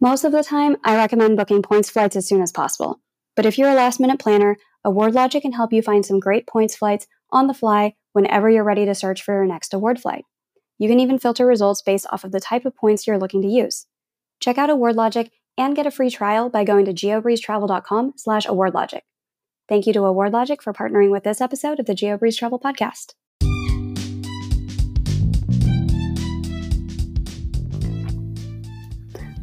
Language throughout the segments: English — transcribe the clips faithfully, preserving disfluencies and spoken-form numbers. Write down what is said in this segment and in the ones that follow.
Most of the time, I recommend booking points flights as soon as possible. But if you're a last-minute planner, Award Logic can help you find some great points flights on the fly whenever you're ready to search for your next award flight. You can even filter results based off of the type of points you're looking to use. Check out Award Logic and get a free trial by going to geobreeze travel dot com slash award logic. Thank you to Award Logic for partnering with this episode of the GeoBreeze Travel Podcast.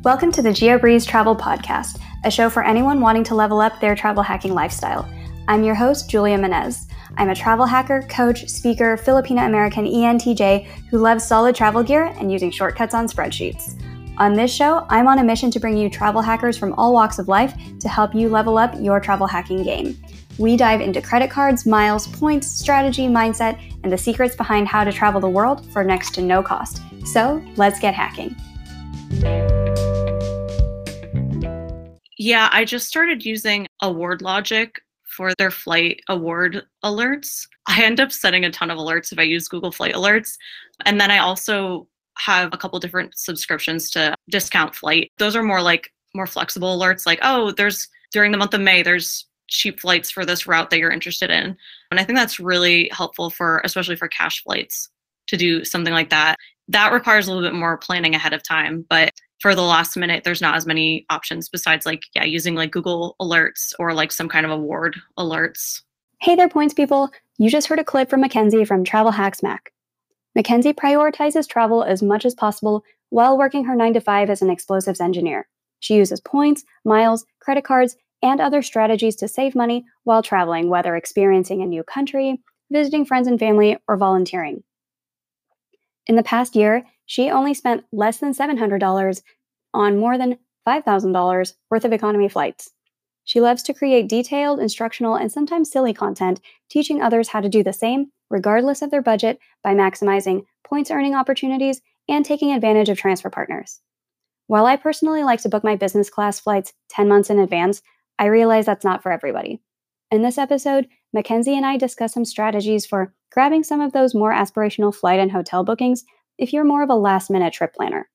Welcome to the GeoBreeze Travel Podcast, a show for anyone wanting to level up their travel hacking lifestyle. I'm your host, Julia Menez. I'm a travel hacker, coach, speaker, Filipina-American E N T J who loves solid travel gear and using shortcuts on spreadsheets. On this show, I'm on a mission to bring you travel hackers from all walks of life to help you level up your travel hacking game. We dive into credit cards, miles, points, strategy, mindset, and the secrets behind how to travel the world for next to no cost. So let's get hacking. Yeah, I just started using Award Logic for their flight award alerts. I end up setting a ton of alerts if I use Google Flight Alerts. And then I also have a couple different subscriptions to Discount Flight. Those are more like more flexible alerts, like, oh, there's during the month of May, there's cheap flights for this route that you're interested in. And I think that's really helpful for, especially for cash flights, to do something like that. That requires a little bit more planning ahead of time, but for the last minute, there's not as many options besides like, yeah, using like Google Alerts or like some kind of award alerts. Hey there, points people. You just heard a clip from Mackenzie from Travel Hacks Mac. Mackenzie prioritizes travel as much as possible while working her nine to five as an explosives engineer. She uses points, miles, credit cards, and other strategies to save money while traveling, whether experiencing a new country, visiting friends and family, or volunteering. In the past year, she only spent less than seven hundred dollars on more than five thousand dollars worth of economy flights. She loves to create detailed, instructional, and sometimes silly content, teaching others how to do the same, regardless of their budget, by maximizing points earning opportunities and taking advantage of transfer partners. While I personally like to book my business class flights ten months in advance, I realize that's not for everybody. In this episode, Mackenzie and I discuss some strategies for grabbing some of those more aspirational flight and hotel bookings if you're more of a last-minute trip planner.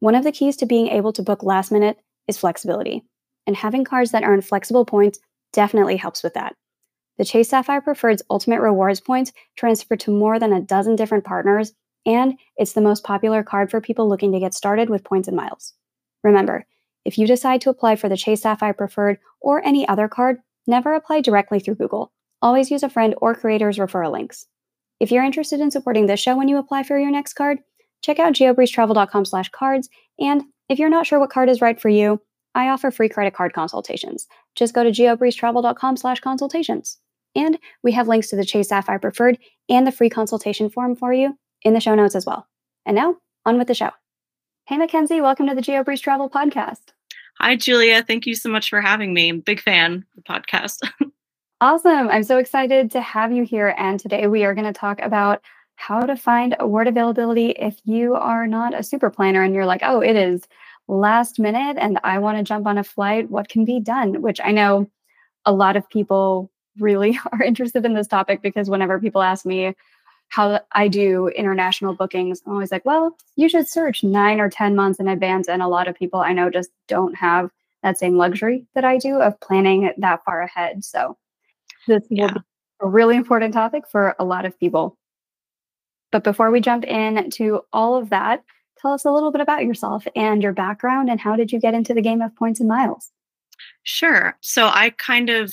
One of the keys to being able to book last-minute is flexibility, and having cards that earn flexible points definitely helps with that. The Chase Sapphire Preferred's Ultimate Rewards points transfer to more than a dozen different partners, and it's the most popular card for people looking to get started with points and miles. Remember, if you decide to apply for the Chase Sapphire Preferred or any other card, never apply directly through Google. Always use a friend or creator's referral links. If you're interested in supporting this show when you apply for your next card, check out geobreeze travel dot com slash cards. And if you're not sure what card is right for you, I offer free credit card consultations. Just go to geobreeze travel dot com slash consultations. And we have links to the Chase Sapphire Preferred and the free consultation form for you in the show notes as well. And now, on with the show. Hey, Mackenzie, welcome to the GeoBreeze Travel Podcast. Hi, Julia. Thank you so much for having me. I'm a big fan of the podcast. Awesome. I'm so excited to have you here. And today we are going to talk about how to find award availability if you are not a super planner and you're like, oh, it is last minute and I want to jump on a flight. What can be done? Which I know a lot of people really are interested in this topic, because whenever people ask me how I do international bookings, I'm always like, well, you should search nine or ten months in advance. And a lot of people I know just don't have that same luxury that I do of planning that far ahead. So this yeah. will be a really important topic for a lot of people. But before we jump into all of that, tell us a little bit about yourself and your background and how did you get into the game of points and miles? Sure. So I kind of,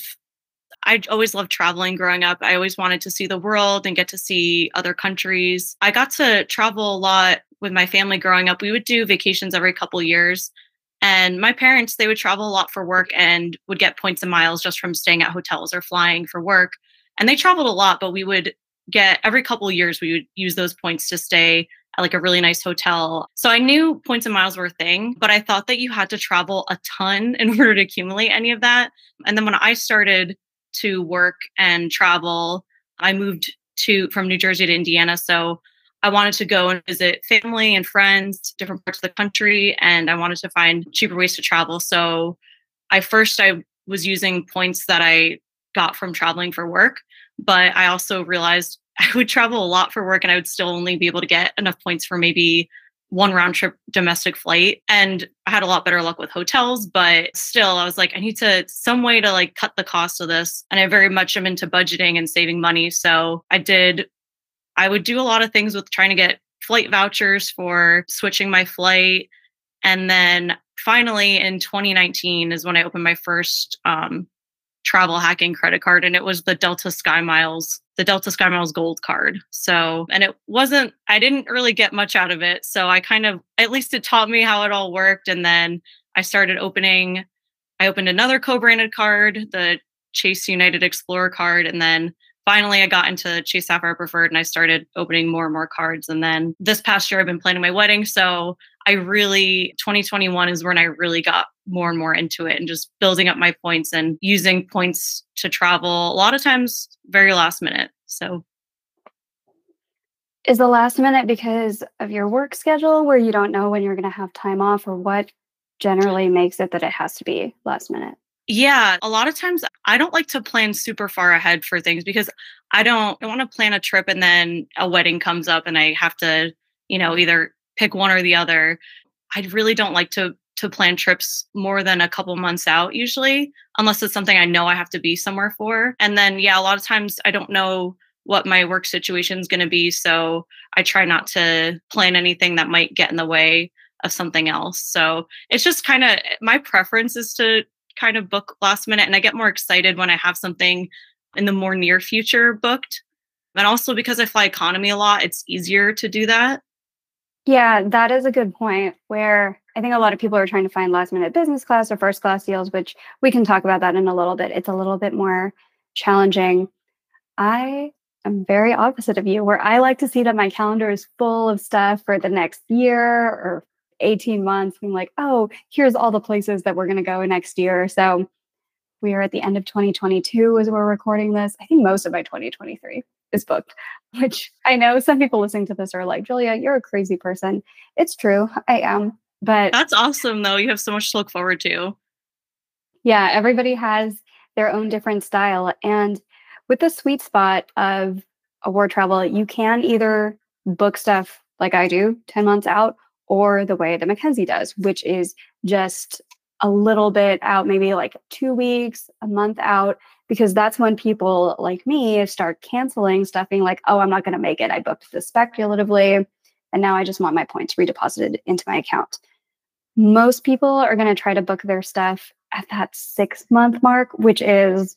I always loved traveling growing up. I always wanted to see the world and get to see other countries. I got to travel a lot with my family growing up. We would do vacations every couple years. And my parents, they would travel a lot for work and would get points and miles just from staying at hotels or flying for work. And they traveled a lot, but we would get every couple of years, we would use those points to stay at like a really nice hotel. So I knew points and miles were a thing, but I thought that you had to travel a ton in order to accumulate any of that. And then when I started to work and travel, I moved to from New Jersey to Indiana. So I wanted to go and visit family and friends, different parts of the country, and I wanted to find cheaper ways to travel. So I first, I was using points that I got from traveling for work, but I also realized I would travel a lot for work and I would still only be able to get enough points for maybe one round trip domestic flight, and I had a lot better luck with hotels, but still I was like, I need to some way to like cut the cost of this. And I very much am into budgeting and saving money. So I did, I would do a lot of things with trying to get flight vouchers for switching my flight. And then finally in twenty nineteen is when I opened my first um, travel hacking credit card, and it was the Delta Sky Miles, the Delta Sky Miles Gold card. So, and it wasn't, I didn't really get much out of it. So I kind of, at least it taught me how it all worked. And then I started opening, I opened another co-branded card, the Chase United Explorer card. And then finally I got into Chase Sapphire Preferred and I started opening more and more cards. And then this past year I've been planning my wedding. So I really, twenty twenty-one is when I really got more and more into it and just building up my points and using points to travel a lot of times very last minute. So is the last minute because of your work schedule where you don't know when you're going to have time off, or what generally makes it that it has to be last minute? Yeah, a lot of times I don't like to plan super far ahead for things because I don't I want to plan a trip and then a wedding comes up and I have to, you know, either pick one or the other. I really don't like to to plan trips more than a couple months out usually, unless it's something I know I have to be somewhere for. And then, yeah, a lot of times I don't know what my work situation is going to be. So I try not to plan anything that might get in the way of something else. So it's just kind of, my preference is to kind of book last minute. And I get more excited when I have something in the more near future booked. And also because I fly economy a lot, it's easier to do that. Yeah, that is a good point, where I think a lot of people are trying to find last minute business class or first class deals, which we can talk about that in a little bit. It's a little bit more challenging. I am very opposite of you, where I like to see that my calendar is full of stuff for the next year or eighteen months. I'm like, oh, here's all the places that we're going to go next year. So we are at the end of twenty twenty-two as we're recording this. I think most of my twenty twenty-three is booked, which I know some people listening to this are like, Julia, you're a crazy person. It's true. I am. But that's awesome, though. You have so much to look forward to. Yeah, everybody has their own different style. And with the sweet spot of award travel, you can either book stuff like I do ten months out, or the way that Mackenzie does, which is just a little bit out, maybe like two weeks, a month out, because that's when people like me start canceling stuff, being like, oh, I'm not going to make it. I booked this speculatively, and now I just want my points redeposited into my account. Most people are going to try to book their stuff at that six month mark, which is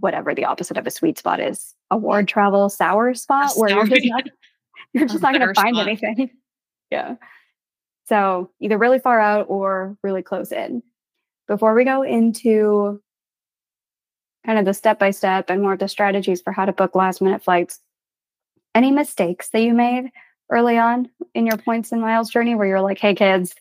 whatever the opposite of a sweet spot is. Award travel, sour spot, where you're just not, you're just not going to find anything. Yeah. So either really far out or really close in. Before we go into kind of the step-by-step and more of the strategies for how to book last-minute flights, any mistakes that you made early on in your points and miles journey where you're like, hey, kids,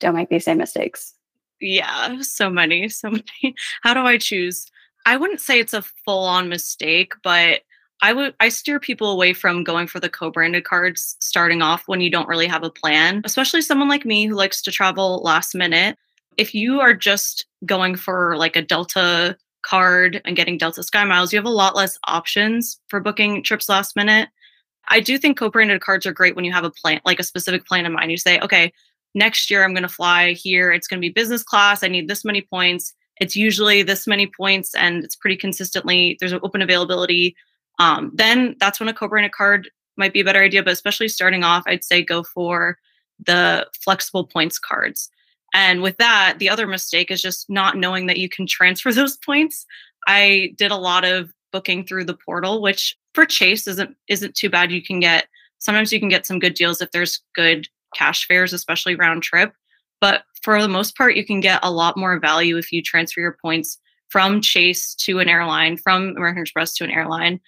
don't make these same mistakes? Yeah, so many, so many. How do I choose? I wouldn't say it's a full-on mistake, but I would I steer people away from going for the co-branded cards starting off when you don't really have a plan, especially someone like me who likes to travel last minute. If you are just going for like a Delta card and getting Delta Sky Miles, you have a lot less options for booking trips last minute. I do think co-branded cards are great when you have a plan, like a specific plan in mind. You say, okay, next year I'm going to fly here. It's going to be business class. I need this many points. It's usually this many points, and it's pretty consistently, there's an open availability. Um, then that's when a co-branded card might be a better idea, but especially starting off, I'd say go for the flexible points cards. And with that, the other mistake is just not knowing that you can transfer those points. I did a lot of booking through the portal, which for Chase isn't isn't too bad. You can get, sometimes you can get some good deals if there's good cash fares, especially round trip. But for the most part, you can get a lot more value if you transfer your points from Chase to an airline, from American Express to an airline.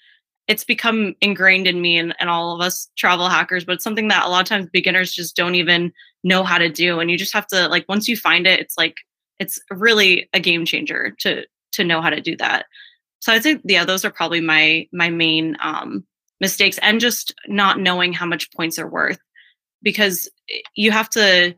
It's become ingrained in me and, and all of us travel hackers, but it's something that a lot of times beginners just don't even know how to do. And you just have to, like, once you find it, it's like, it's really a game changer to to know how to do that. So I'd say, yeah, those are probably my my main um, mistakes, and just not knowing how much points are worth, because you have to,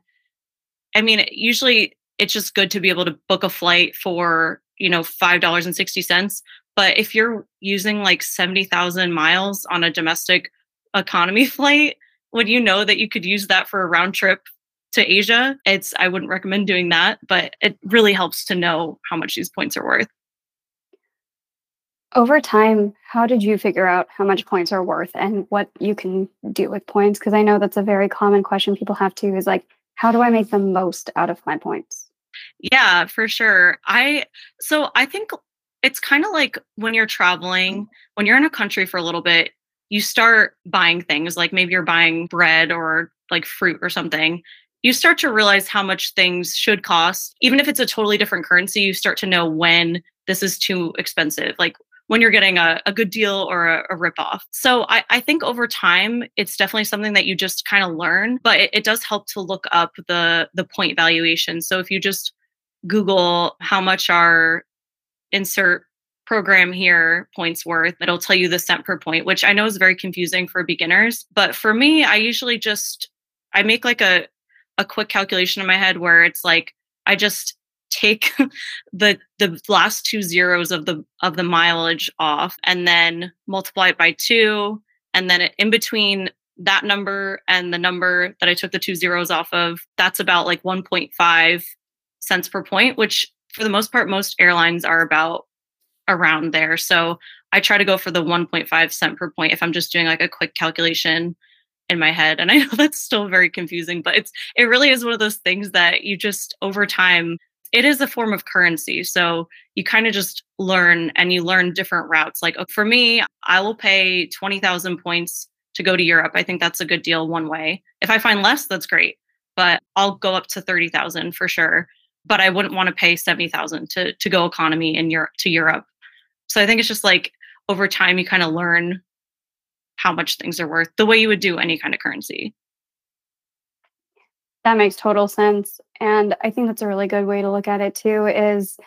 I mean, usually it's just good to be able to book a flight for, you know, five dollars and sixty cents. But if you're using like seventy thousand miles on a domestic economy flight, when you know that you could use that for a round trip to Asia, it's I wouldn't recommend doing that, but it really helps to know how much these points are worth. Over time, how did you figure out how much points are worth and what you can do with points? Because I know that's a very common question people have too, is like, how do I make the most out of my points? Yeah, for sure. I so I think it's kind of like when you're traveling, when you're in a country for a little bit, you start buying things, like maybe you're buying bread or like fruit or something. You start to realize how much things should cost. Even if it's a totally different currency, you start to know when this is too expensive, like when you're getting a, a good deal or a, a ripoff. So I, I think over time, it's definitely something that you just kind of learn, but it, it does help to look up the, the point valuation. So if you just Google how much are insert program here points worth, it'll tell you the cent per point, which I know is very confusing for beginners. But for me, I usually just, I make like a a quick calculation in my head where it's like, I just take the the last two zeros of the of the mileage off and then multiply it by two. And then in between that number and the number that I took the two zeros off of, that's about like one point five cents per point, which for the most part, most airlines are about around there. So I try to go for the one point five cent per point if I'm just doing like a quick calculation in my head. And I know that's still very confusing, but it's it really is one of those things that you just over time, it is a form of currency. So you kind of just learn and you learn different routes. Like for me, I will pay twenty thousand points to go to Europe. I think that's a good deal one way. If I find less, that's great, but I'll go up to thirty thousand for sure. But I wouldn't want to pay seventy thousand to to go economy in Europe to Europe. So I think it's just like over time, you kind of learn how much things are worth the way you would do any kind of currency. That makes total sense. And I think that's a really good way to look at it too, is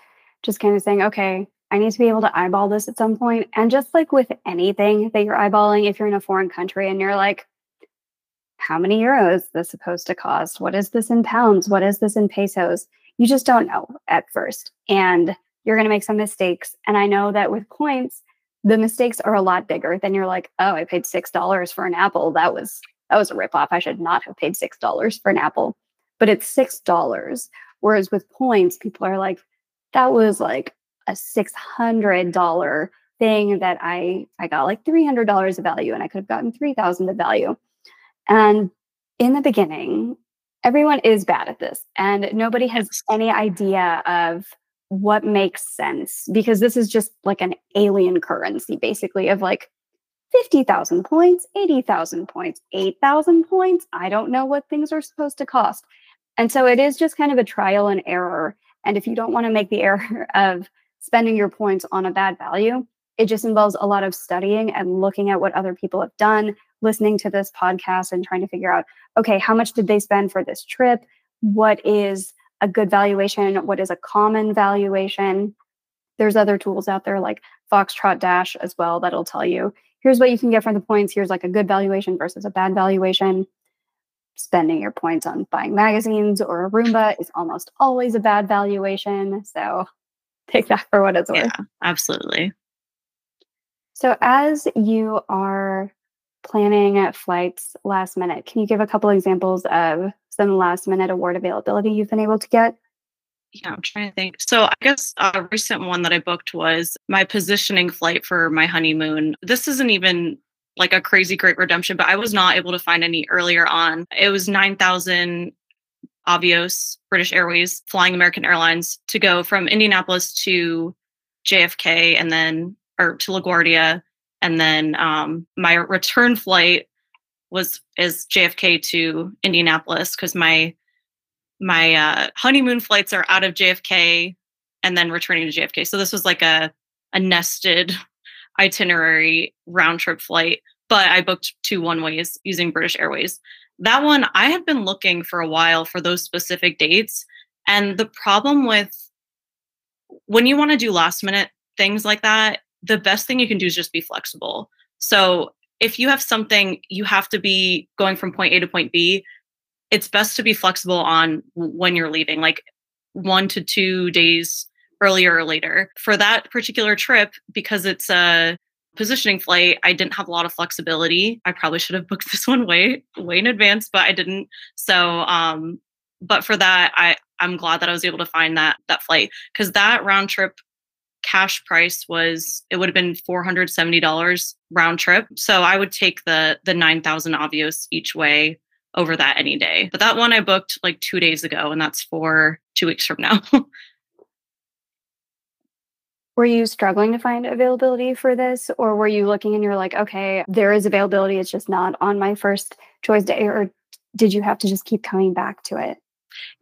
just kind of saying, okay, I need to be able to eyeball this at some point. And just like with anything that you're eyeballing, if you're in a foreign country and you're like, how many euros is this supposed to cost? What is this in pounds? What is this in pesos? You just don't know at first. And you're going to make some mistakes. And I know that with points, the mistakes are a lot bigger than you're like, oh, I paid six dollars for an apple. That was that was a ripoff. I should not have paid six dollars for an apple. But it's six dollars. Whereas with points, people are like, that was like a six hundred dollars thing that I, I got like three hundred dollars of value and I could have gotten three thousand dollars of value. And in the beginning, everyone is bad at this and nobody has any idea of what makes sense, because this is just like an alien currency, basically, of like fifty thousand points, eighty thousand points, eight thousand points. I don't know what things are supposed to cost. And so it is just kind of a trial and error. And if you don't want to make the error of spending your points on a bad value, it just involves a lot of studying and looking at what other people have done, listening to this podcast and trying to figure out, okay, how much did they spend for this trip? What is a good valuation? What is a common valuation? There's other tools out there like Foxtrot Dash as well that'll tell you, here's what you can get from the points. Here's like a good valuation versus a bad valuation. Spending your points on buying magazines or a Roomba is almost always a bad valuation. So take that for what it's worth. Yeah, absolutely. So as you are planning flights last minute, can you give a couple examples of some last minute award availability you've been able to get? Yeah, I'm trying to think. So I guess a recent one that I booked was my positioning flight for my honeymoon. This isn't even like a crazy great redemption, but I was not able to find any earlier on. It was nine thousand Avios, British Airways, flying American Airlines to go from Indianapolis to J F K and then, or to LaGuardia. And then um, my return flight was is J F K to Indianapolis, because my my uh, honeymoon flights are out of J F K and then returning to J F K. So this was like a, a nested itinerary round trip flight, but I booked two one ways using British Airways. That one, I had been looking for a while for those specific dates. And the problem with when you want to do last minute things like that, the best thing you can do is just be flexible. So if you have something, you have to be going from point A to point B, it's best to be flexible on when you're leaving, like one to two days earlier or later. For that particular trip, because it's a positioning flight, I didn't have a lot of flexibility. I probably should have booked this one way, way in advance, but I didn't. So, um, but for that, I, I'm glad that I was able to find that, that flight, because that round trip cash price was, it would have been four hundred seventy dollars round trip. So I would take the, the nine thousand Avios each way over that any day. But that one I booked like two days ago, and that's for two weeks from now. Were you struggling to find availability for this, or were you looking and you're like, okay, there is availability, it's just not on my first choice day? Or did you have to just keep coming back to it?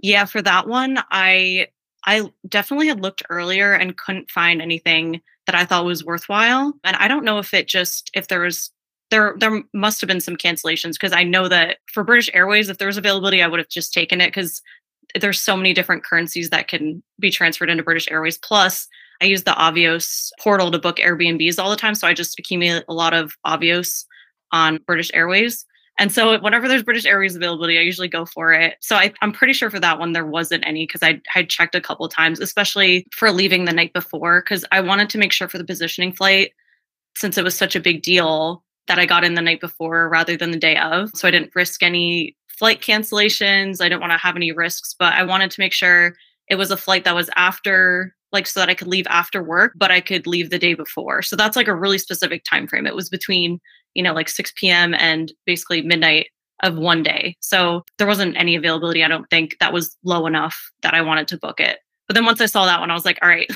Yeah, for that one, I I definitely had looked earlier and couldn't find anything that I thought was worthwhile. And I don't know if it just, if there was, there there must have been some cancellations, because I know that for British Airways, if there was availability, I would have just taken it, because there's so many different currencies that can be transferred into British Airways. Plus, I use the Avios portal to book Airbnbs all the time. So I just accumulate a lot of Avios on British Airways. And so whenever there's British Airways availability, I usually go for it. So I, I'm pretty sure for that one, there wasn't any, because I had checked a couple of times, especially for leaving the night before, because I wanted to make sure for the positioning flight, since it was such a big deal, that I got in the night before rather than the day of. So I didn't risk any flight cancellations. I didn't want to have any risks, but I wanted to make sure it was a flight that was after, like, so that I could leave after work, but I could leave the day before. So that's like a really specific time frame. It was between, you know, like six p.m. and basically midnight of one day. So there wasn't any availability, I don't think, that was low enough that I wanted to book it. But then once I saw that one, I was like, all right,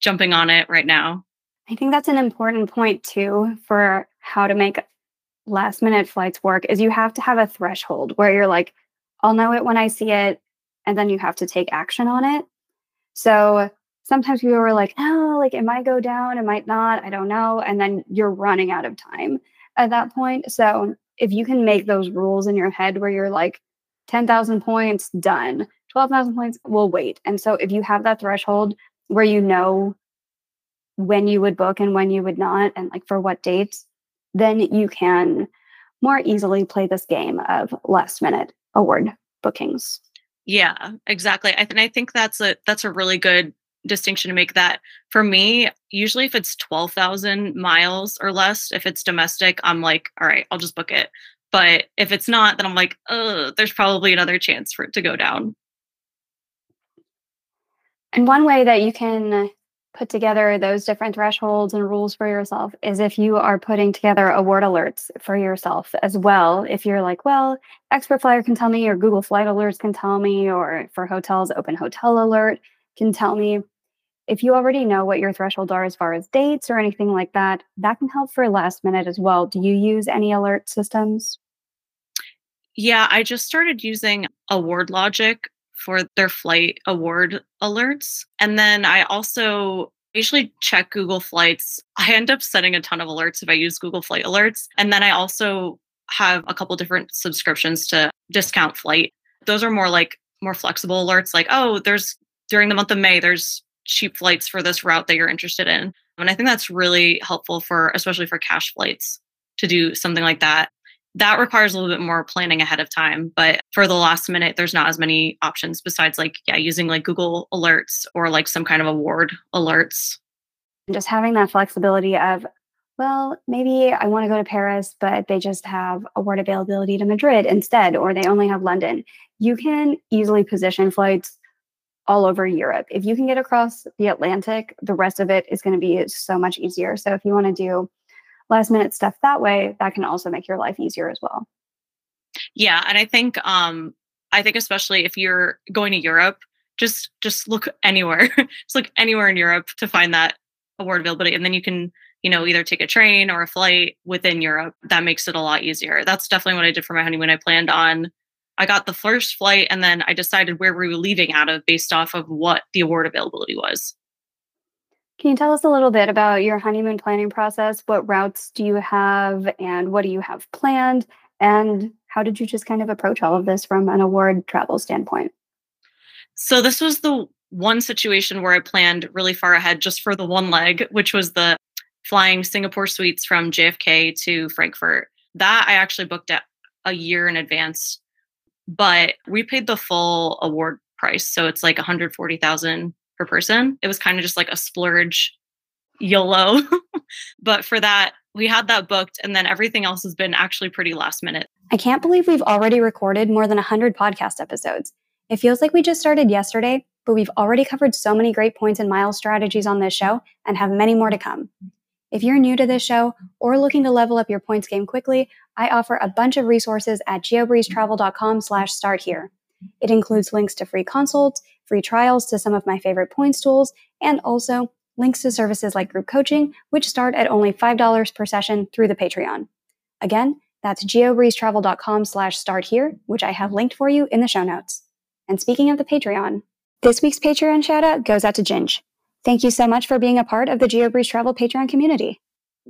jumping on it right now. I think that's an important point too for how to make last minute flights work, is you have to have a threshold where you're like, I'll know it when I see it. And then you have to take action on it. So sometimes people are like, oh, like it might go down, it might not, I don't know. And then you're running out of time at that point. So if you can make those rules in your head where you're like, ten thousand points, done. twelve thousand points, we'll wait. And so if you have that threshold where you know when you would book and when you would not, and like for what dates, then you can more easily play this game of last minute award bookings. Yeah, exactly. I, th- I think that's a that's a really good distinction to make. That for me, usually if it's twelve thousand miles or less, if it's domestic, I'm like, all right, I'll just book it. But if it's not, then I'm like, oh, there's probably another chance for it to go down. And one way that you can put together those different thresholds and rules for yourself is if you are putting together award alerts for yourself as well. If you're like, well, Expert Flyer can tell me, or Google Flight Alerts can tell me, or for hotels, Open Hotel Alert can tell me. If you already know what your thresholds are as far as dates or anything like that, that can help for last minute as well. Do you use any alert systems? Yeah, I just started using Award Logic for their flight award alerts. And then I also usually check Google Flights. I end up setting a ton of alerts if I use Google Flight Alerts. And then I also have a couple different subscriptions to Discount Flight. Those are more like more flexible alerts, like, oh, there's during the month of May, there's cheap flights for this route that you're interested in. And I think that's really helpful for, especially for cash flights, to do something like that. That requires a little bit more planning ahead of time, but for the last minute, there's not as many options besides like, yeah, using like Google Alerts or like some kind of award alerts. And just having that flexibility of, well, maybe I want to go to Paris, but they just have award availability to Madrid instead, or they only have London. You can easily position flights all over Europe. If you can get across the Atlantic, the rest of it is going to be so much easier. So if you want to do last minute stuff that way, that can also make your life easier as well. Yeah. And I think, um, I think especially if you're going to Europe, just, just look anywhere, just look anywhere in Europe to find that award availability. And then you can, you know, either take a train or a flight within Europe. That makes it a lot easier. That's definitely what I did for my honeymoon. I planned on, I got the first flight, and then I decided where we were leaving out of based off of what the award availability was. Can you tell us a little bit about your honeymoon planning process? What routes do you have, and what do you have planned? And how did you just kind of approach all of this from an award travel standpoint? So this was the one situation where I planned really far ahead just for the one leg, which was the flying Singapore Suites from J F K to Frankfurt. That I actually booked at a year in advance, but we paid the full award price. So it's like one hundred forty thousand dollars per person. It was kind of just like a splurge, YOLO. But for that, we had that booked, and then everything else has been actually pretty last minute. I can't believe we've already recorded more than one hundred podcast episodes. It feels like we just started yesterday, but we've already covered so many great points and miles strategies on this show and have many more to come. If you're new to this show or looking to level up your points game quickly, I offer a bunch of resources at geobreeze travel dot com slash start here. It includes links to free consults, free trials to some of my favorite points tools, and also links to services like group coaching, which start at only five dollars per session through the Patreon. Again, that's geobreeze travel dot com slash start here, which I have linked for you in the show notes. And speaking of the Patreon, this week's Patreon shout-out goes out to Ginge. Thank you so much for being a part of the GeoBreeze Travel Patreon community.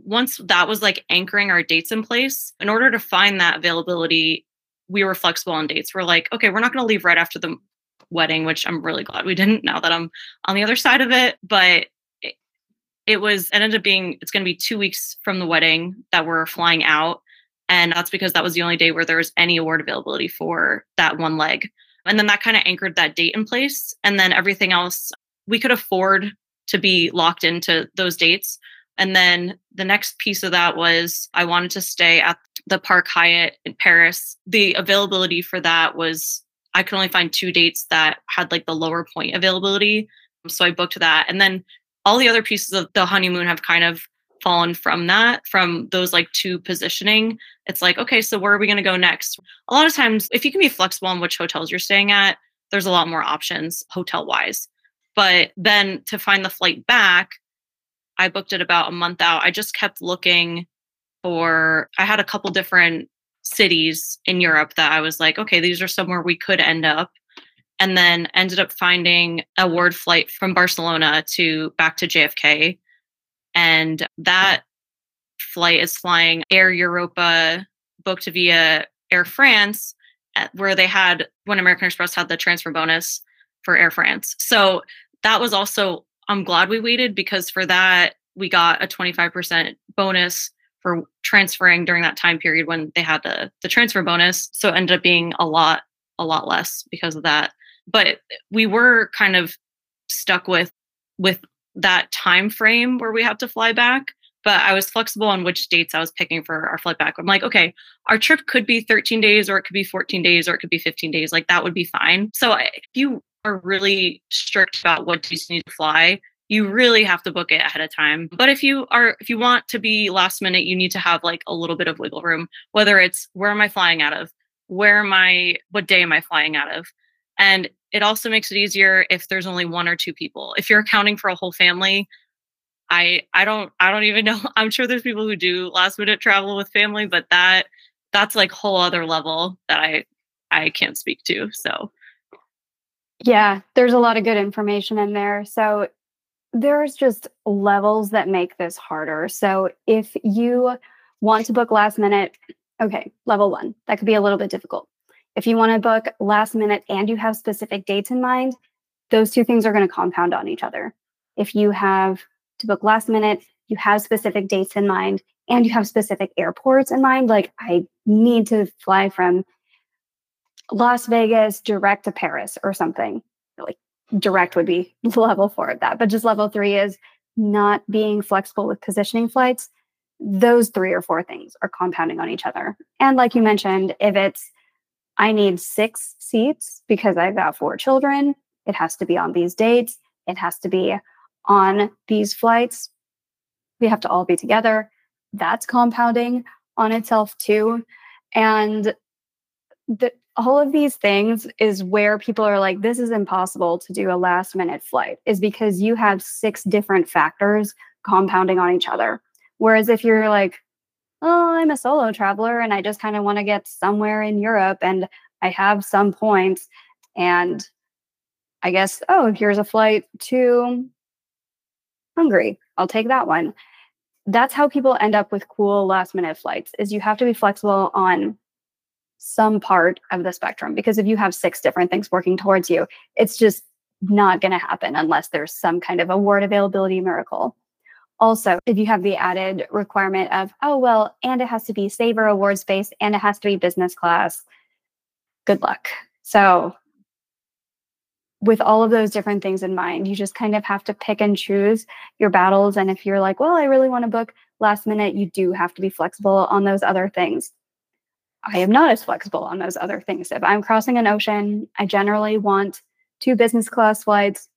Once that was like anchoring our dates in place, in order to find that availability, we were flexible on dates. We're like, okay, we're not going to leave right after the wedding, which I'm really glad we didn't now that I'm on the other side of it. But it, it was, it ended up being, it's going to be two weeks from the wedding that we're flying out. And that's because that was the only day where there was any award availability for that one leg. And then that kind of anchored that date in place. And then everything else, we could afford to be locked into those dates. And then the next piece of that was I wanted to stay at the Park Hyatt in Paris. The availability for that was I could only find two dates that had like the lower point availability. So I booked that. And then all the other pieces of the honeymoon have kind of fallen from that, from those like two positioning. It's like, okay, so where are we going to go next? A lot of times, if you can be flexible on which hotels you're staying at, there's a lot more options hotel wise. But then to find the flight back, I booked it about a month out. I just kept looking for, I had a couple different cities in Europe that I was like, okay, these are somewhere we could end up. And then ended up finding a ward flight from Barcelona to back to J F K. And that flight is flying Air Europa, booked via Air France, where they had, when American Express had the transfer bonus for Air France. So that was also, I'm glad we waited, because for that, we got a twenty-five percent bonus for transferring during that time period when they had the, the transfer bonus. So it ended up being a lot, a lot less because of that. But we were kind of stuck with, with that time frame where we have to fly back. But I was flexible on which dates I was picking for our flight back. I'm like, okay, our trip could be thirteen days, or it could be fourteen days, or it could be fifteen days. Like that would be fine. So if you are really strict about what dates you need to fly, you really have to book it ahead of time. But if you are, if you want to be last minute, you need to have like a little bit of wiggle room, whether it's where am I flying out of? Where am I, what day am I flying out of? And it also makes it easier if there's only one or two people. If you're accounting for a whole family, I I don't I don't even know. I'm sure there's people who do last minute travel with family, but that that's like whole other level that I I can't speak to. So yeah, there's a lot of good information in there. So there's just levels that make this harder. So if you want to book last minute, okay, level one, that could be a little bit difficult. If you want to book last minute and you have specific dates in mind, those two things are going to compound on each other. If you have to book last minute, you have specific dates in mind, and you have specific airports in mind, like I need to fly from Las Vegas direct to Paris or something. Like direct would be level four of that. But just level three is not being flexible with positioning flights. Those three or four things are compounding on each other. And like you mentioned, if it's, I need six seats because I've got four children, it has to be on these dates, it has to be on these flights, we have to all be together. That's compounding on itself too. And the all of these things is where people are like, this is impossible to do a last minute flight, is because you have six different factors compounding on each other. Whereas if you're like, oh, I'm a solo traveler and I just kind of want to get somewhere in Europe and I have some points, and I guess, oh, here's a flight to Hungary, I'll take that one. That's how people end up with cool last minute flights, is you have to be flexible on some part of the spectrum, because if you have six different things working towards you, it's just not going to happen unless there's some kind of award availability miracle. Also, if you have the added requirement of, oh, well, and it has to be Saver Awards based and it has to be business class, good luck. So with all of those different things in mind, you just kind of have to pick and choose your battles. And if you're like, well, I really want to book last minute, you do have to be flexible on those other things. I am not as flexible on those other things. If I'm crossing an ocean, I generally want two business class flights.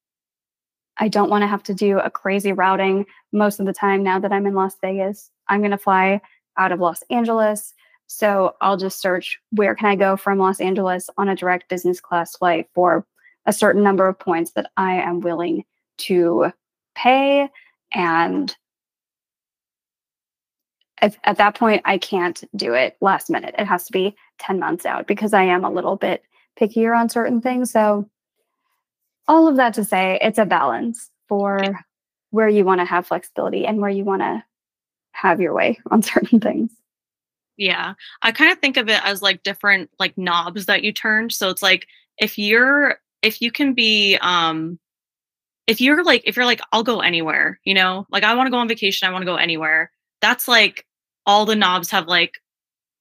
I don't want to have to do a crazy routing most of the time. Now that I'm in Las Vegas, I'm going to fly out of Los Angeles. So I'll just search, where can I go from Los Angeles on a direct business class flight for a certain number of points that I am willing to pay. And if, at that point, I can't do it last minute. It has to be ten months out because I am a little bit pickier on certain things. So all of that to say, it's a balance for where you want to have flexibility and where you want to have your way on certain things. Yeah. I kind of think of it as like different like knobs that you turn. So it's like, if you're, if you can be, um, if you're like, if you're like, I'll go anywhere, you know, like I want to go on vacation. I want to go anywhere. That's like all the knobs have like,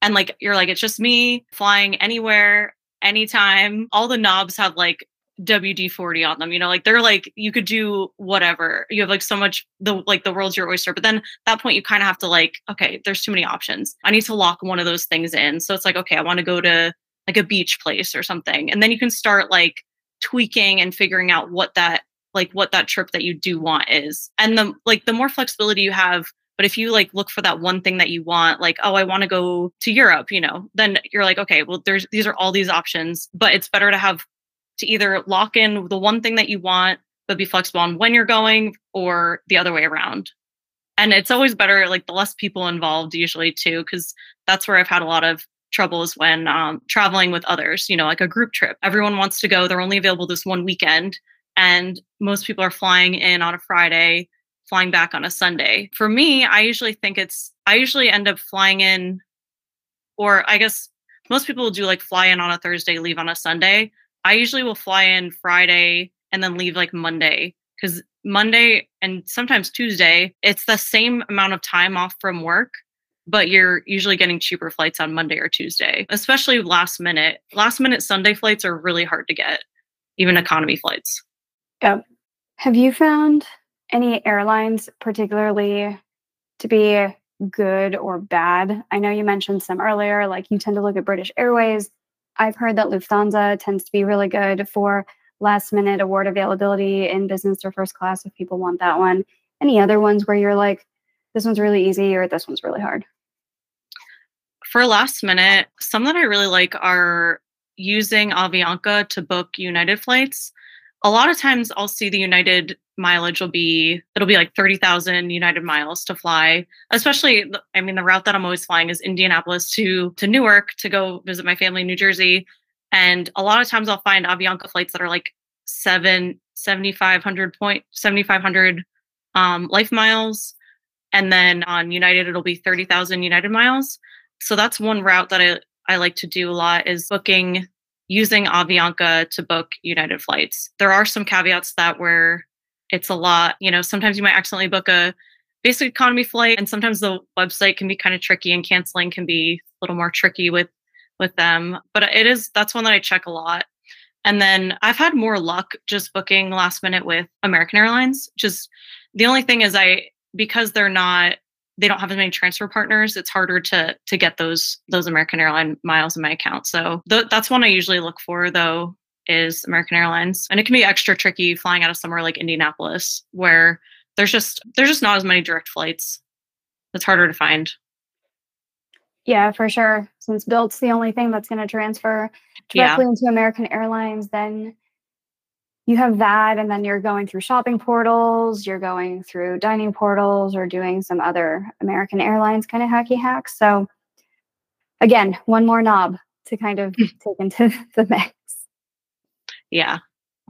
and like, you're like, it's just me flying anywhere, anytime. All the knobs have like W D forty on them, you know, like they're like, you could do whatever. You have like so much, the like the world's your oyster. But then at that point, you kind of have to like, okay, there's too many options. I need to lock one of those things in. So it's like, okay, I want to go to like a beach place or something. And then you can start like tweaking and figuring out what that, like what that trip that you do want is. And the, like the more flexibility you have, but if you like look for that one thing that you want, like, oh, I want to go to Europe, you know, then you're like, okay, well, there's, these are all these options, but it's better to have to either lock in the one thing that you want, but be flexible on when you're going, or the other way around. And it's always better, like the less people involved usually too, because that's where I've had a lot of troubles when um, traveling with others, you know, like a group trip. Everyone wants to go. They're only available this one weekend. And most people are flying in on a Friday, flying back on a Sunday. For me, I usually think it's, I usually end up flying in, or I guess most people do like fly in on a Thursday, leave on a Sunday. I usually will fly in Friday and then leave like Monday, because Monday and sometimes Tuesday, it's the same amount of time off from work, but you're usually getting cheaper flights on Monday or Tuesday, especially last minute. Last minute Sunday flights are really hard to get, even economy flights. Yeah. Have you found any airlines particularly to be good or bad? I know you mentioned some earlier, like you tend to look at British Airways. I've heard that Lufthansa tends to be really good for last minute award availability in business or first class if people want that one. Any other ones where you're like, this one's really easy or this one's really hard? For last minute, some that I really like are using Avianca to book United flights. A lot of times I'll see the United mileage will be, it'll be like thirty thousand United miles to fly, especially, I mean, the route that I'm always flying is Indianapolis to, to Newark to go visit my family in New Jersey. And a lot of times I'll find Avianca flights that are like seven, seventy-five hundred point, seventy-five hundred um, Life Miles. And then on United, it'll be thirty thousand United miles. So that's one route that I, I like to do a lot, is booking using Avianca to book United flights. There are some caveats that where it's a lot, you know, sometimes you might accidentally book a basic economy flight, and sometimes the website can be kind of tricky and canceling can be a little more tricky with, with them. But it is, that's one that I check a lot. And then I've had more luck just booking last minute with American Airlines. Just the only thing is I, because they're not, they don't have as many transfer partners, it's harder to to get those those American Airlines miles in my account. So th- that's one I usually look for, though, is American Airlines. And it can be extra tricky flying out of somewhere like Indianapolis, where there's just there's just not as many direct flights. It's harder to find. Yeah, for sure. Since B I L T's the only thing that's going to transfer directly yeah. into American Airlines, then you have that, and then you're going through shopping portals, you're going through dining portals, or doing some other American Airlines kind of hacky hacks. So again, one more knob to kind of take into the mix. Yeah,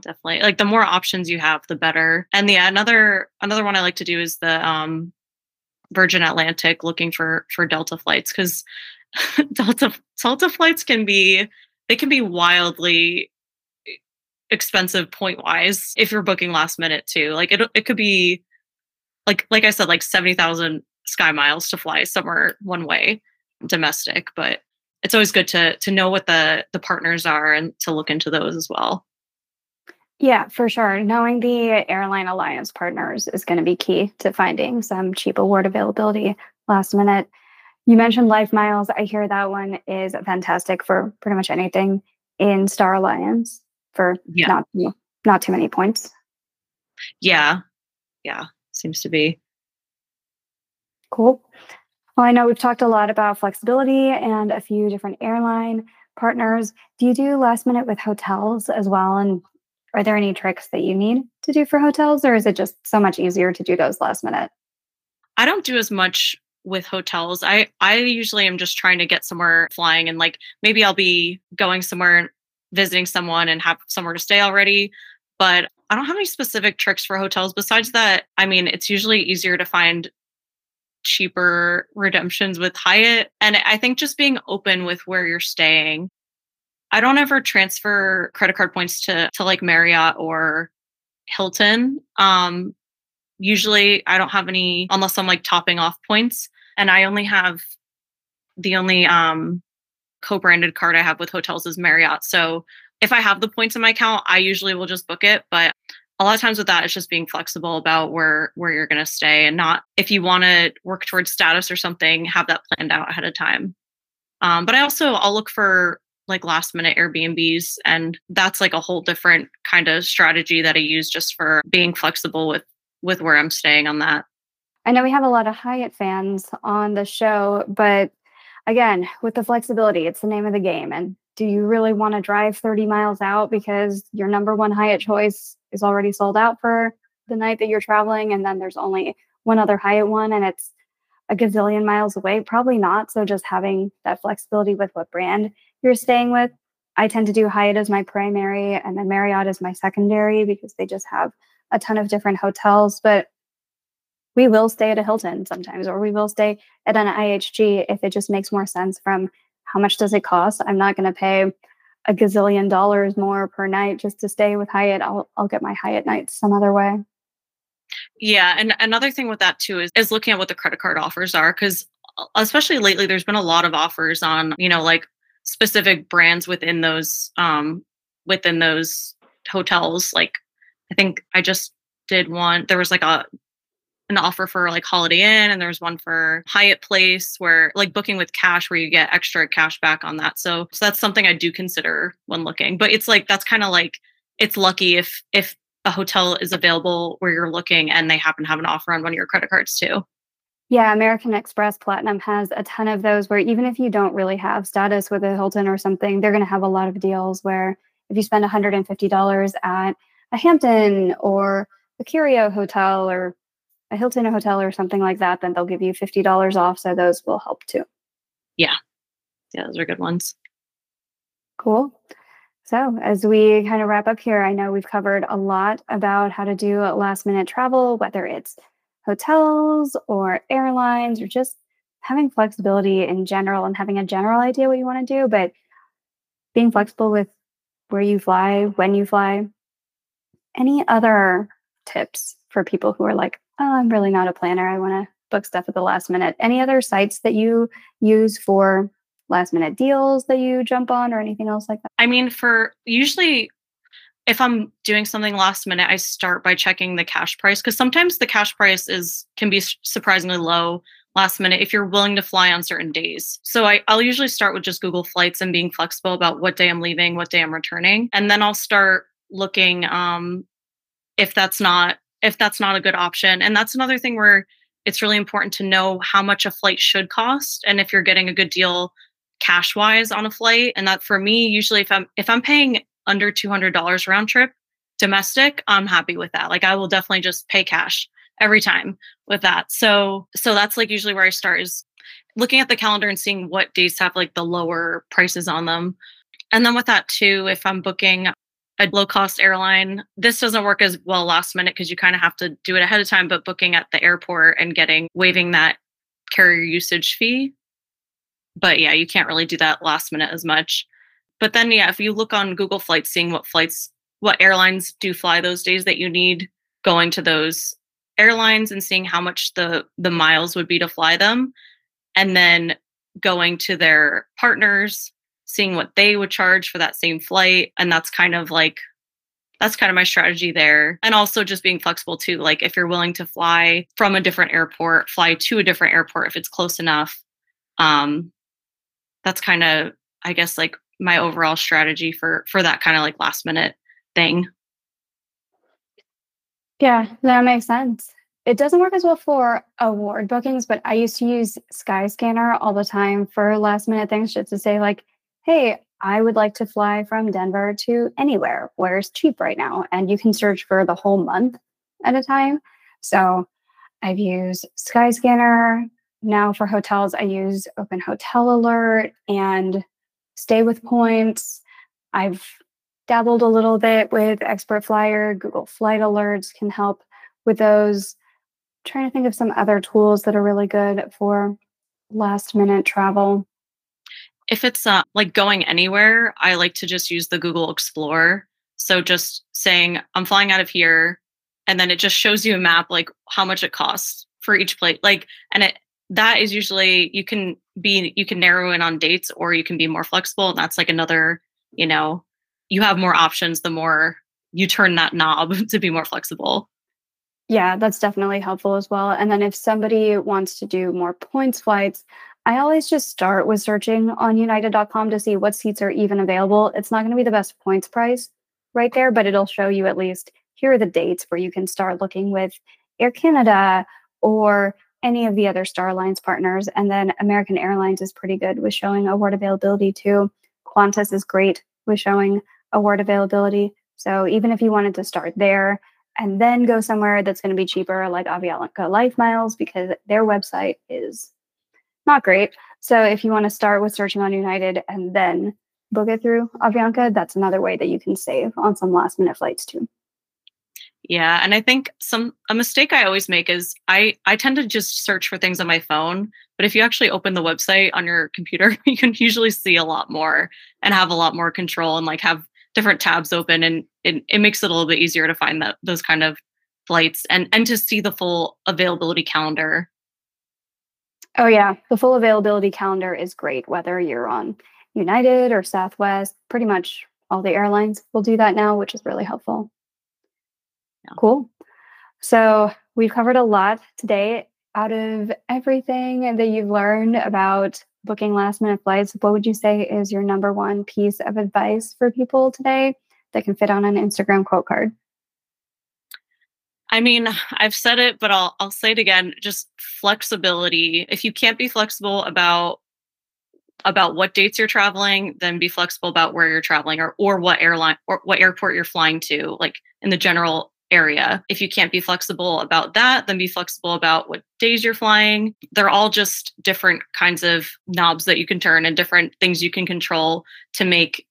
definitely. Like the more options you have, the better. And yeah, another another one I like to do is the um, Virgin Atlantic, looking for for Delta flights, because Delta Delta flights can be they can be wildly expensive point wise if you're booking last minute too. Like it it could be like like I said, like seventy thousand Sky Miles to fly somewhere one way domestic, but it's always good to to know what the the partners are and to look into those as well. Yeah, for sure. Knowing the airline alliance partners is going to be key to finding some cheap award availability last minute. You mentioned Life Miles. I hear that one is fantastic for pretty much anything in Star Alliance for yeah. not you know, not too many points. Yeah. Yeah. Seems to be. Cool. Well, I know we've talked a lot about flexibility and a few different airline partners. Do you do last minute with hotels as well? And are there any tricks that you need to do for hotels, or is it just so much easier to do those last minute? I don't do as much with hotels. I, I usually am just trying to get somewhere flying, and like maybe I'll be going somewhere and visiting someone and have somewhere to stay already. But I don't have any specific tricks for hotels. Besides that, I mean, it's usually easier to find cheaper redemptions with Hyatt. And I think just being open with where you're staying. I don't ever transfer credit card points to, to like Marriott or Hilton. Um, usually I don't have any unless I'm like topping off points. And I only have the only um, co-branded card I have with hotels is Marriott. So if I have the points in my account, I usually will just book it. But a lot of times with that, it's just being flexible about where, where you're going to stay, and not, if you want to work towards status or something, have that planned out ahead of time. Um, but I also, I'll look for like last minute Airbnbs, and that's like a whole different kind of strategy that I use just for being flexible with, with where I'm staying on that. I know we have a lot of Hyatt fans on the show, but again, with the flexibility, it's the name of the game. And do you really want to drive thirty miles out because your number one Hyatt choice is already sold out for the night that you're traveling, and then there's only one other Hyatt one and it's a gazillion miles away? Probably not. So just having that flexibility with what brand you're staying with. I tend to do Hyatt as my primary and then Marriott as my secondary, because they just have a ton of different hotels. But we will stay at a Hilton sometimes, or we will stay at an I H G if it just makes more sense from how much does it cost. I'm not going to pay a gazillion dollars more per night just to stay with Hyatt. I'll I'll get my Hyatt nights some other way. Yeah. And another thing with that too is, is looking at what the credit card offers are, because especially lately, there's been a lot of offers on, you know, like specific brands within those, um, within those hotels. Like, I think I just did one, there was like a, an offer for like Holiday Inn, and there's one for Hyatt Place where like booking with cash where you get extra cash back on that. So, so that's something I do consider when looking, but it's like, that's kind of like, it's lucky if, if a hotel is available where you're looking and they happen to have an offer on one of your credit cards too. Yeah. American Express Platinum has a ton of those where even if you don't really have status with a Hilton or something, they're going to have a lot of deals where if you spend one hundred fifty dollars at a Hampton or a Curio hotel or a Hilton hotel or something like that, then they'll give you fifty dollars off. So those will help too. Yeah. Yeah. Those are good ones. Cool. So as we kind of wrap up here, I know we've covered a lot about how to do last minute travel, whether it's hotels or airlines or just having flexibility in general and having a general idea what you want to do, but being flexible with where you fly, when you fly. Any other tips for people who are like, oh, I'm really not a planner, I want to book stuff at the last minute? Any other sites that you use for last minute deals that you jump on or anything else like that? I mean, for usually if I'm doing something last minute, I start by checking the cash price, because sometimes the cash price is can be surprisingly low last minute if you're willing to fly on certain days. So I, I'll usually start with just Google Flights and being flexible about what day I'm leaving, what day I'm returning. And then I'll start looking um, if that's not if that's not a good option. And that's another thing where it's really important to know how much a flight should cost and if you're getting a good deal cash wise on a flight. And that for me, usually if I'm if I'm paying under two hundred dollars round trip domestic, I'm happy with that. Like I will definitely just pay cash every time with that. So so that's like usually where I start, is looking at the calendar and seeing what days have like the lower prices on them. And then with that too, if I'm booking a low cost airline, this doesn't work as well last minute because you kind of have to do it ahead of time, but booking at the airport and getting waiving that carrier usage fee. But yeah, you can't really do that last minute as much. But then, yeah, if you look on Google Flights, seeing what flights, what airlines do fly those days that you need, going to those airlines and seeing how much the, the miles would be to fly them, and then going to their partners, seeing what they would charge for that same flight. And that's kind of like that's kind of my strategy there. And also just being flexible too. Like if you're willing to fly from a different airport, fly to a different airport if it's close enough. Um, that's kind of, I guess, like my overall strategy for, for that kind of like last minute thing. Yeah, that makes sense. It doesn't work as well for award bookings, but I used to use Skyscanner all the time for last minute things just to say like, hey, I would like to fly from Denver to anywhere. Where's cheap right now? And you can search for the whole month at a time. So I've used Skyscanner. Now for hotels, I use Open Hotel Alert and Stay With Points. I've dabbled a little bit with Expert Flyer. Google Flight Alerts can help with those. I'm trying to think of some other tools that are really good for last minute travel. If it's uh, like going anywhere, I like to just use the Google Explorer. So just saying, I'm flying out of here. And then it just shows you a map, like how much it costs for each place. Like, and it, that is usually, you can be, you can narrow in on dates or you can be more flexible. And that's like another, you know, you have more options the more you turn that knob to be more flexible. Yeah, that's definitely helpful as well. And then if somebody wants to do more points flights, I always just start with searching on united dot com to see what seats are even available. It's not going to be the best points price right there, but it'll show you at least here are the dates where you can start looking with Air Canada or any of the other Star Alliance partners. And then American Airlines is pretty good with showing award availability too. Qantas is great with showing award availability. So even if you wanted to start there and then go somewhere that's going to be cheaper, like Avianca Life Miles, because their website is not great. So if you want to start with searching on United and then book it through Avianca, that's another way that you can save on some last minute flights too. Yeah. And I think some a mistake I always make is I, I tend to just search for things on my phone. But if you actually open the website on your computer, you can usually see a lot more and have a lot more control and like have different tabs open. And it, it makes it a little bit easier to find that those kind of flights and, and to see the full availability calendar. Oh, yeah. The full availability calendar is great, whether you're on United or Southwest. Pretty much all the airlines will do that now, which is really helpful. Yeah. Cool. So we've covered a lot today. Out of everything that you've learned about booking last minute flights, what would you say is your number one piece of advice for people today that can fit on an Instagram quote card? I mean, I've said it, but I'll I'll say it again, just flexibility. If you can't be flexible about about what dates you're traveling, then be flexible about where you're traveling or or what airline or what airport you're flying to, like in the general area. If you can't be flexible about that, then be flexible about what days you're flying. They're all just different kinds of knobs that you can turn and different things you can control to make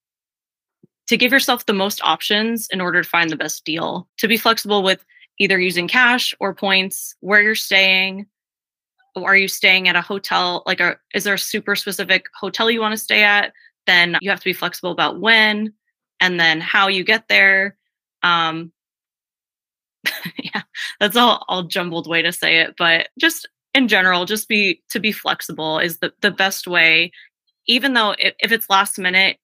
to give yourself the most options in order to find the best deal. To be flexible with either using cash or points, where you're staying. Are you staying at a hotel? Like, a, is there a super specific hotel you want to stay at? Then you have to be flexible about when and then how you get there. Um, yeah, that's all, all jumbled way to say it. But just in general, just be to be flexible is the, the best way. Even though if, if it's last minute,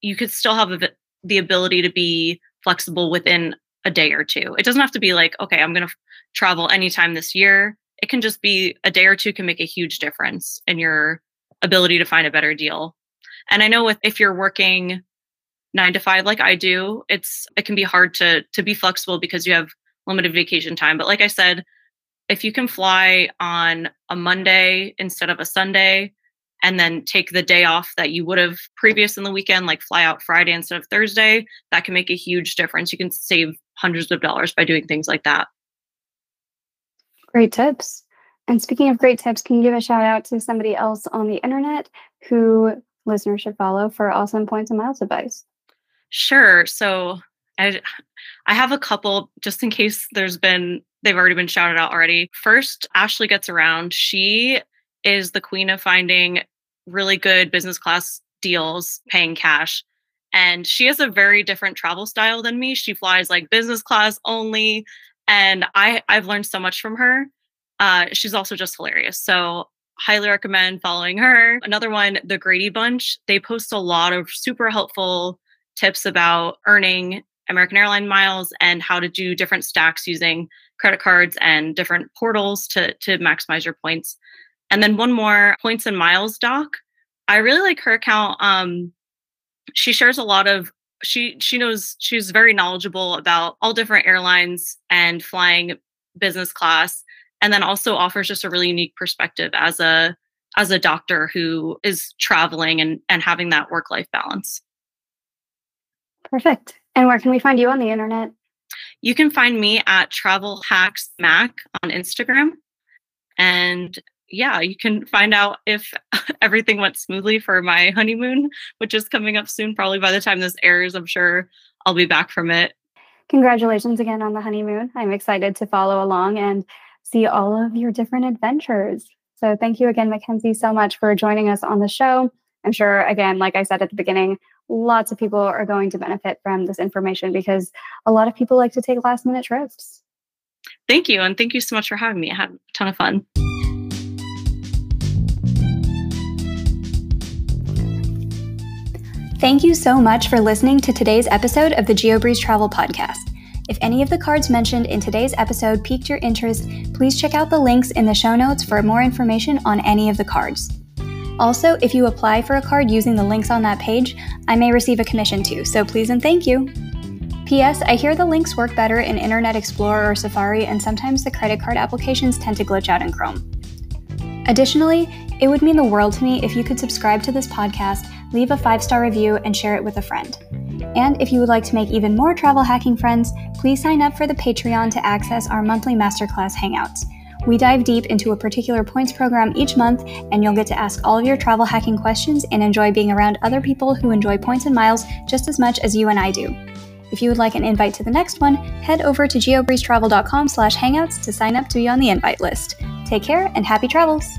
you could still have a, the ability to be flexible within a day or two. It doesn't have to be like, okay, I'm going to f- travel anytime this year. It can just be a day or two can make a huge difference in your ability to find a better deal. And I know with, if you're working nine to five, like I do, it's, it can be hard to, to be flexible because you have limited vacation time. But like I said, if you can fly on a Monday instead of a Sunday, and then take the day off that you would have previous in the weekend, like fly out Friday instead of Thursday, that can make a huge difference. You can save hundreds of dollars by doing things like that. Great tips. And speaking of great tips, can you give a shout out to somebody else on the internet who listeners should follow for awesome points and miles advice? Sure. So I, I have a couple just in case there's been, they've already been shouted out already. First, Ashley Gets Around. She is the queen of finding really good business class deals, paying cash. And she has a very different travel style than me. She flies like business class only. And I, I've learned so much from her. Uh, she's also just hilarious. So highly recommend following her. Another one, The Grady Bunch. They post a lot of super helpful tips about earning American Airline miles and how to do different stacks using credit cards and different portals to, to maximize your points. And then one more, Points and Miles Doc. I really like her account. Um, she shares a lot of, she she knows, she's very knowledgeable about all different airlines and flying business class. And then also offers just a really unique perspective as a as a doctor who is traveling and, and having that work-life balance. Perfect. And where can we find you on the internet? You can find me at Travel Hacks Mac on Instagram. And yeah, you can find out if everything went smoothly for my honeymoon, which is coming up soon. Probably by the time this airs, I'm sure I'll be back from it. Congratulations again on the honeymoon. I'm excited to follow along and see all of your different adventures. So thank you again, Mackenzie, so much for joining us on the show. I'm sure, again, like I said at the beginning, lots of people are going to benefit from this information because a lot of people like to take last minute trips. Thank you. And thank you so much for having me. I had a ton of fun. Thank you so much for listening to today's episode of the GeoBreeze Travel Podcast. If any of the cards mentioned in today's episode piqued your interest, please check out the links in the show notes for more information on any of the cards. Also, if you apply for a card using the links on that page, I may receive a commission too, so please and thank you. P S. I hear the links work better in Internet Explorer or Safari, and sometimes the credit card applications tend to glitch out in Chrome. Additionally, it would mean the world to me if you could subscribe to this podcast, leave a five-star review, and share it with a friend. And if you would like to make even more travel hacking friends, please sign up for the Patreon to access our monthly masterclass hangouts. We dive deep into a particular points program each month, and you'll get to ask all of your travel hacking questions and enjoy being around other people who enjoy points and miles just as much as you and I do. If you would like an invite to the next one, head over to geobreeze travel dot com slash hangouts to sign up to be on the invite list. Take care and happy travels!